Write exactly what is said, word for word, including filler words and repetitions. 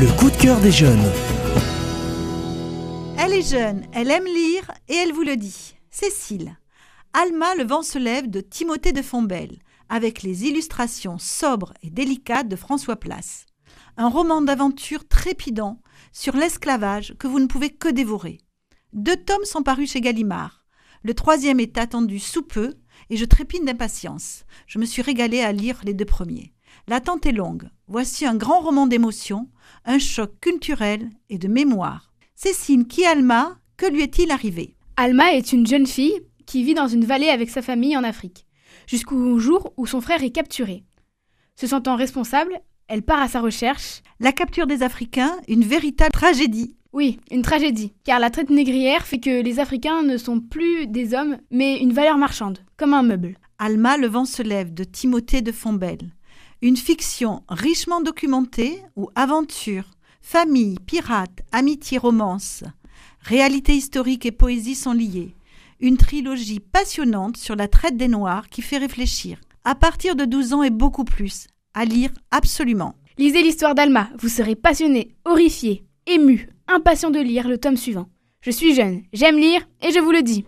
Le coup de cœur des jeunes. Elle est jeune, elle aime lire et elle vous le dit. Cécile. Alma, le vent se lève de Timothée de Fombelle, avec les illustrations sobres et délicates de François Place. Un roman d'aventure trépidant sur l'esclavage que vous ne pouvez que dévorer. Deux tomes sont parus chez Gallimard. Le troisième est attendu sous peu et je trépigne d'impatience. Je me suis régalée à lire les deux premiers. L'attente est longue. Voici un grand roman d'émotion, un choc culturel et de mémoire. Cécile, qui est Alma? Que lui est-il arrivé? Alma est une jeune fille qui vit dans une vallée avec sa famille en Afrique, jusqu'au jour où son frère est capturé. Se sentant responsable, elle part à sa recherche. La capture des Africains, une véritable tragédie. Oui, une tragédie, car la traite négrière fait que les Africains ne sont plus des hommes, mais une valeur marchande, comme un meuble. Alma, le vent se lève, de Timothée de Fombelle. Une fiction richement documentée où aventure, famille, pirates, amitié, romance, réalité historique et poésie sont liées. Une trilogie passionnante sur la traite des Noirs qui fait réfléchir. À partir de douze ans et beaucoup plus. À lire absolument. Lisez l'histoire d'Alma, vous serez passionné, horrifié, ému, impatient de lire le tome suivant. Je suis jeune, j'aime lire et je vous le dis.